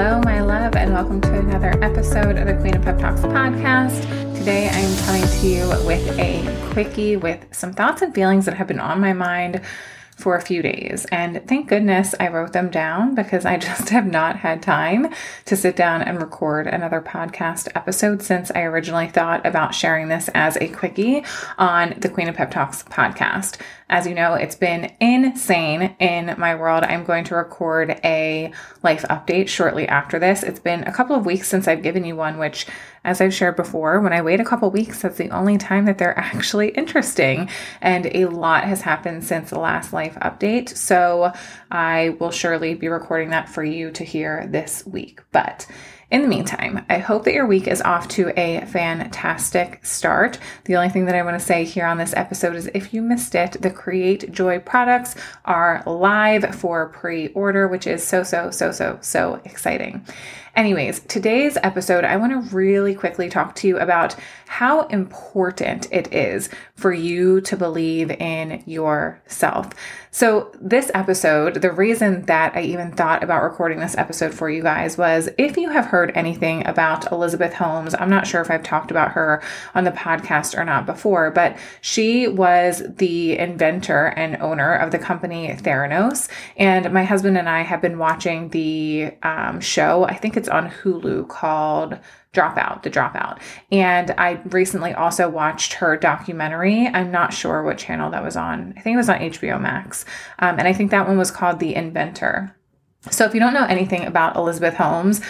Hello, my love, and welcome to another episode of the Queen of Pep Talks podcast. Today, I'm coming to you with a quickie with some thoughts and feelings that have been on my mind for a few days. And thank goodness I wrote them down because I just have not had time to sit down and record another podcast episode since I originally thought about sharing this as a quickie on the Queen of Pep Talks podcast. As you know, it's been insane in my world. I'm going to record a life update shortly after this. It's been a couple of weeks since I've given you one, which, as I've shared before, when I wait a couple weeks, that's the only time that they're actually interesting. And a lot has happened since the last life update. So I will surely be recording that for you to hear this week. But in the meantime, I hope that your week is off to a fantastic start. The only thing that I want to say here on this episode is if you missed it, the Create Joy products are live for pre-order, which is so exciting. Anyways, today's episode, I want to really quickly talk to you about how important it is for you to believe in yourself. So this episode, the reason that I even thought about recording this episode for you guys was if you have heard anything about Elizabeth Holmes, I'm not sure if I've talked about her on the podcast or not before, but she was the inventor and owner of the company Theranos. And my husband and I have been watching the show, I think it's on Hulu, called The Dropout. And I recently also watched her documentary. I'm not sure what channel that was on. I think it was on HBO Max. And I think that one was called The Inventor. So if you don't know anything about Elizabeth Holmes,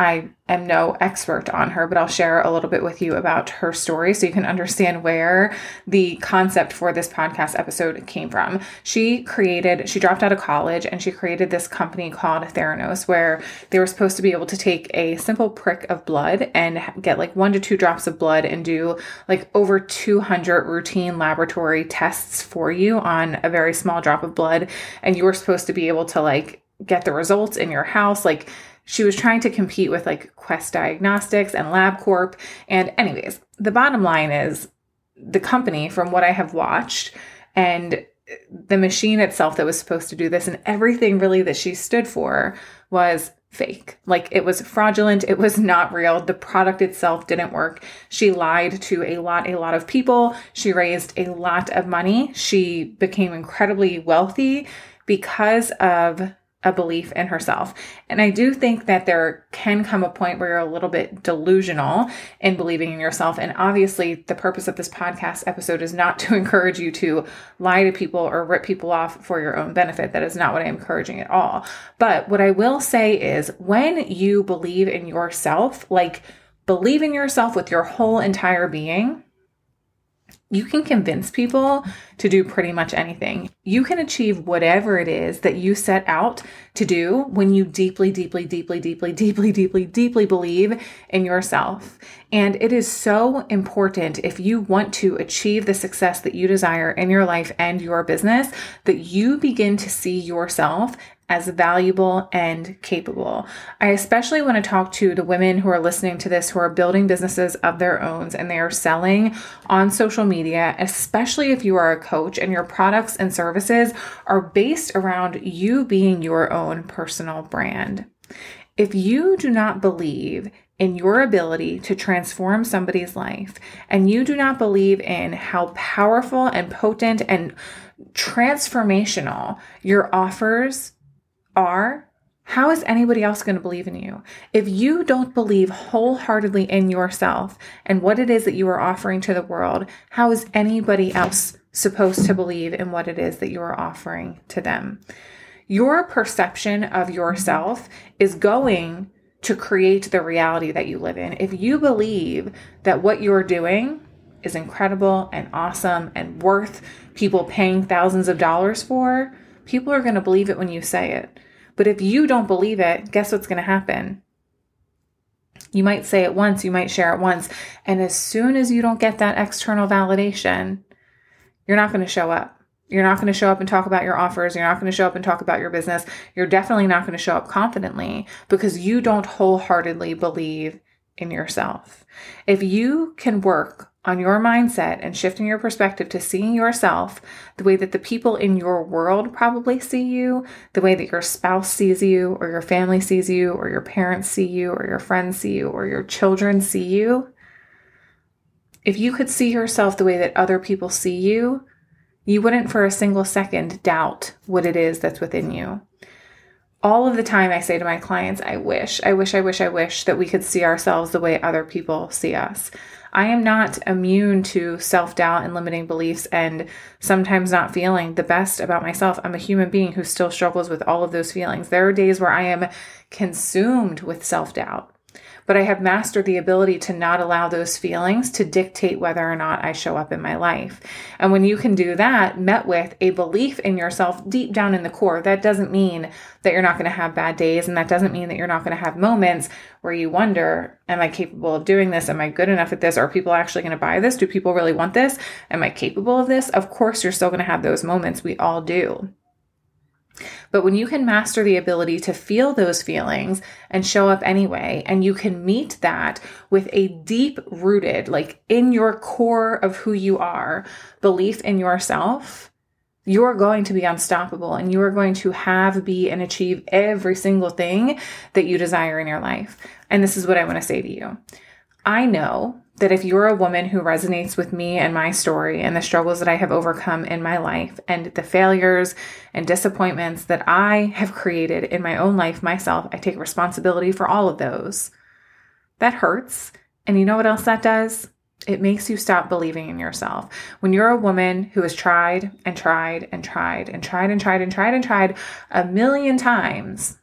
I am no expert on her, but I'll share a little bit with you about her story so you can understand where the concept for this podcast episode came from. She dropped out of college and she created this company called Theranos, where they were supposed to be able to take a simple prick of blood and get like 1 to 2 drops of blood and do like over 200 routine laboratory tests for you on a very small drop of blood. And you were supposed to be able to like get the results in your house. Like, she was trying to compete with like Quest Diagnostics and LabCorp. And anyways, the bottom line is the company, from what I have watched, and the machine itself that was supposed to do this and everything really that she stood for was fake. Like, it was fraudulent. It was not real. The product itself didn't work. She lied to a lot of people. She raised a lot of money. She became incredibly wealthy because of a belief in herself. And I do think that there can come a point where you're a little bit delusional in believing in yourself. And obviously the purpose of this podcast episode is not to encourage you to lie to people or rip people off for your own benefit. That is not what I'm encouraging at all. But what I will say is when you believe in yourself, like believe in yourself with your whole entire being, you can convince people to do pretty much anything. You can achieve whatever it is that you set out to do when you deeply believe in yourself. And it is so important if you want to achieve the success that you desire in your life and your business, that you begin to see yourself as valuable and capable. I especially want to talk to the women who are listening to this, who are building businesses of their own and they are selling on social media, especially if you are a coach and your products and services are based around you being your own personal brand. If you do not believe in your ability to transform somebody's life, and you do not believe in how powerful and potent and transformational your offers are, how is anybody else going to believe in you? If you don't believe wholeheartedly in yourself and what it is that you are offering to the world, how is anybody else supposed to believe in what it is that you are offering to them? Your perception of yourself is going to create the reality that you live in. If you believe that what you're doing is incredible and awesome and worth people paying thousands of dollars for, people are going to believe it when you say it. But if you don't believe it, guess what's going to happen? You might say it once, you might share it once. And as soon as you don't get that external validation, you're not going to show up. You're not going to show up and talk about your offers. You're not going to show up and talk about your business. You're definitely not going to show up confidently because you don't wholeheartedly believe in yourself. If you can work on your mindset and shifting your perspective to seeing yourself the way that the people in your world probably see you, the way that your spouse sees you, or your family sees you, or your parents see you, or your friends see you, or your children see you. If you could see yourself the way that other people see you, you wouldn't for a single second doubt what it is that's within you. All of the time I say to my clients, I wish that we could see ourselves the way other people see us. I am not immune to self-doubt and limiting beliefs and sometimes not feeling the best about myself. I'm a human being who still struggles with all of those feelings. There are days where I am consumed with self-doubt, but I have mastered the ability to not allow those feelings to dictate whether or not I show up in my life. And when you can do that, met with a belief in yourself deep down in the core, that doesn't mean that you're not going to have bad days. And that doesn't mean that you're not going to have moments where you wonder, am I capable of doing this? Am I good enough at this? Are people actually going to buy this? Do people really want this? Am I capable of this? Of course, you're still going to have those moments. We all do. But when you can master the ability to feel those feelings and show up anyway, and you can meet that with a deep rooted, like in your core of who you are, belief in yourself, you're going to be unstoppable and you are going to have, be, and achieve every single thing that you desire in your life. And this is what I want to say to you. I know that if you're a woman who resonates with me and my story and the struggles that I have overcome in my life and the failures and disappointments that I have created in my own life myself, I take responsibility for all of those. That hurts. And you know what else that does? It makes you stop believing in yourself. When you're a woman who has tried a million times,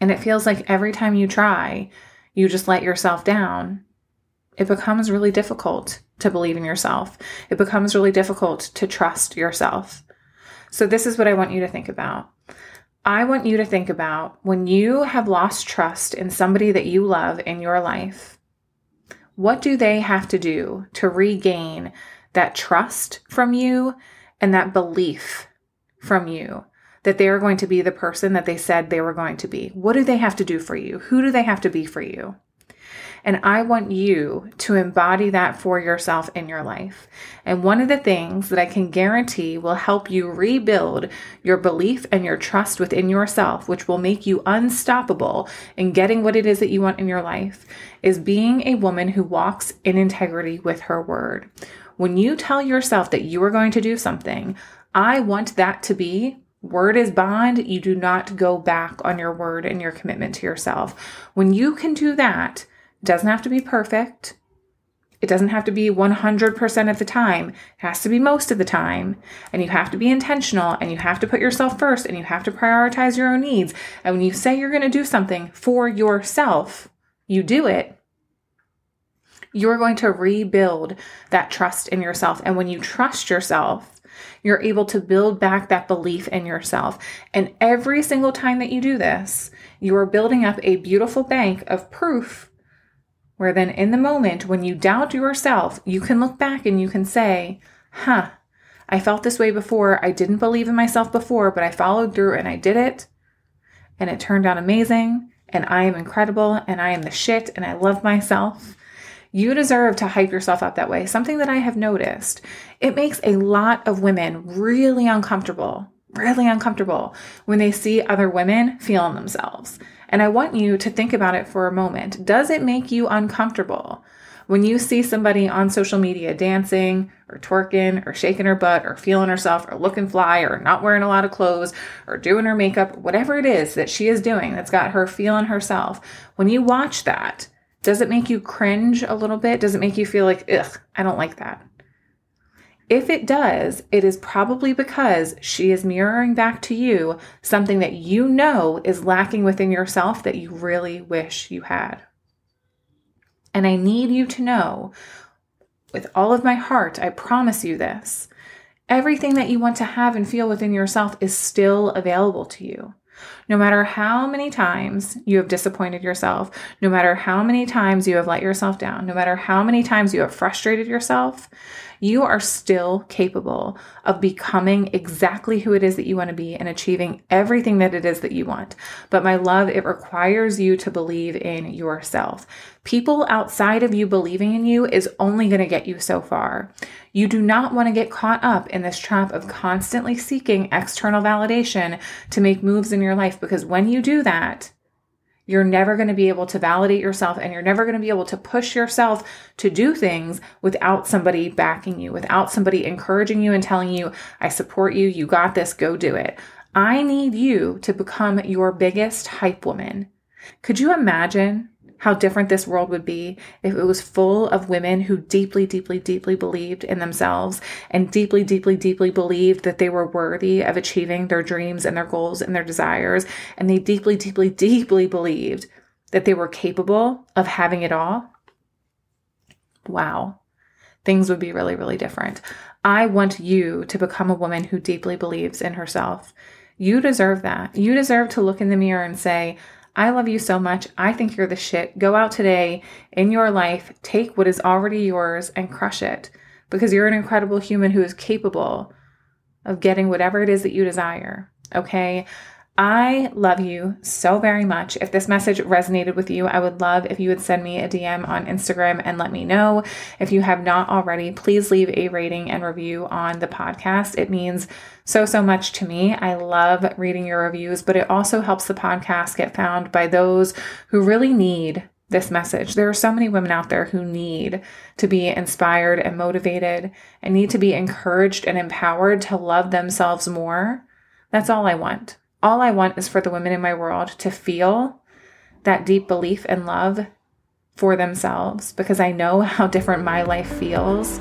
and it feels like every time you try, you just let yourself down, it becomes really difficult to believe in yourself. It becomes really difficult to trust yourself. So this is what I want you to think about. I want you to think about when you have lost trust in somebody that you love in your life, what do they have to do to regain that trust from you and that belief from you that they are going to be the person that they said they were going to be? What do they have to do for you? Who do they have to be for you? And I want you to embody that for yourself in your life. And one of the things that I can guarantee will help you rebuild your belief and your trust within yourself, which will make you unstoppable in getting what it is that you want in your life, is being a woman who walks in integrity with her word. When you tell yourself that you are going to do something, I want that to be word is bond. You do not go back on your word and your commitment to yourself. When you can do that, it doesn't have to be perfect. It doesn't have to be 100% of the time. It has to be most of the time. And you have to be intentional and you have to put yourself first and you have to prioritize your own needs. And when you say you're going to do something for yourself, you do it. You're going to rebuild that trust in yourself. And when you trust yourself, you're able to build back that belief in yourself. And every single time that you do this, you are building up a beautiful bank of proof where then in the moment when you doubt yourself, you can look back and you can say, I felt this way before. I didn't believe in myself before, but I followed through and I did it. And it turned out amazing. And I am incredible. And I am the shit. And I love myself. You deserve to hype yourself up that way. Something that I have noticed, it makes a lot of women really uncomfortable when they see other women feeling themselves. And I want you to think about it for a moment. Does it make you uncomfortable when you see somebody on social media dancing or twerking or shaking her butt or feeling herself or looking fly or not wearing a lot of clothes or doing her makeup, whatever it is that she is doing that's got her feeling herself? When you watch that, does it make you cringe a little bit? Does it make you feel like, ugh, I don't like that? If it does, it is probably because she is mirroring back to you something that you know is lacking within yourself that you really wish you had. And I need you to know, with all of my heart, I promise you this, everything that you want to have and feel within yourself is still available to you. No matter how many times you have disappointed yourself, no matter how many times you have let yourself down, no matter how many times you have frustrated yourself, you are still capable of becoming exactly who it is that you want to be and achieving everything that it is that you want. But my love, it requires you to believe in yourself. People outside of you believing in you is only going to get you so far. You do not want to get caught up in this trap of constantly seeking external validation to make moves in your life, because when you do that, you're never going to be able to validate yourself, and you're never going to be able to push yourself to do things without somebody backing you, without somebody encouraging you and telling you, I support you, you got this, go do it. I need you to become your biggest hype woman. Could you imagine how different this world would be if it was full of women who deeply, deeply, deeply believed in themselves and deeply, deeply, deeply believed that they were worthy of achieving their dreams and their goals and their desires, and they deeply, deeply, deeply believed that they were capable of having it all? Wow. Things would be really, really different. I want you to become a woman who deeply believes in herself. You deserve that. You deserve to look in the mirror and say, I love you so much. I think you're the shit. Go out today in your life, take what is already yours and crush it, because you're an incredible human who is capable of getting whatever it is that you desire. Okay. I love you so very much. If this message resonated with you, I would love if you would send me a DM on Instagram and let me know. If you have not already, please leave a rating and review on the podcast. It means so, so much to me. I love reading your reviews, but it also helps the podcast get found by those who really need this message. There are so many women out there who need to be inspired and motivated and need to be encouraged and empowered to love themselves more. That's all I want. All I want is for the women in my world to feel that deep belief and love for themselves, because I know how different my life feels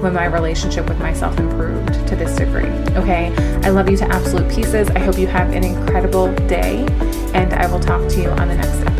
when my relationship with myself improved to this degree. Okay? I love you to absolute pieces. I hope you have an incredible day, and I will talk to you on the next episode.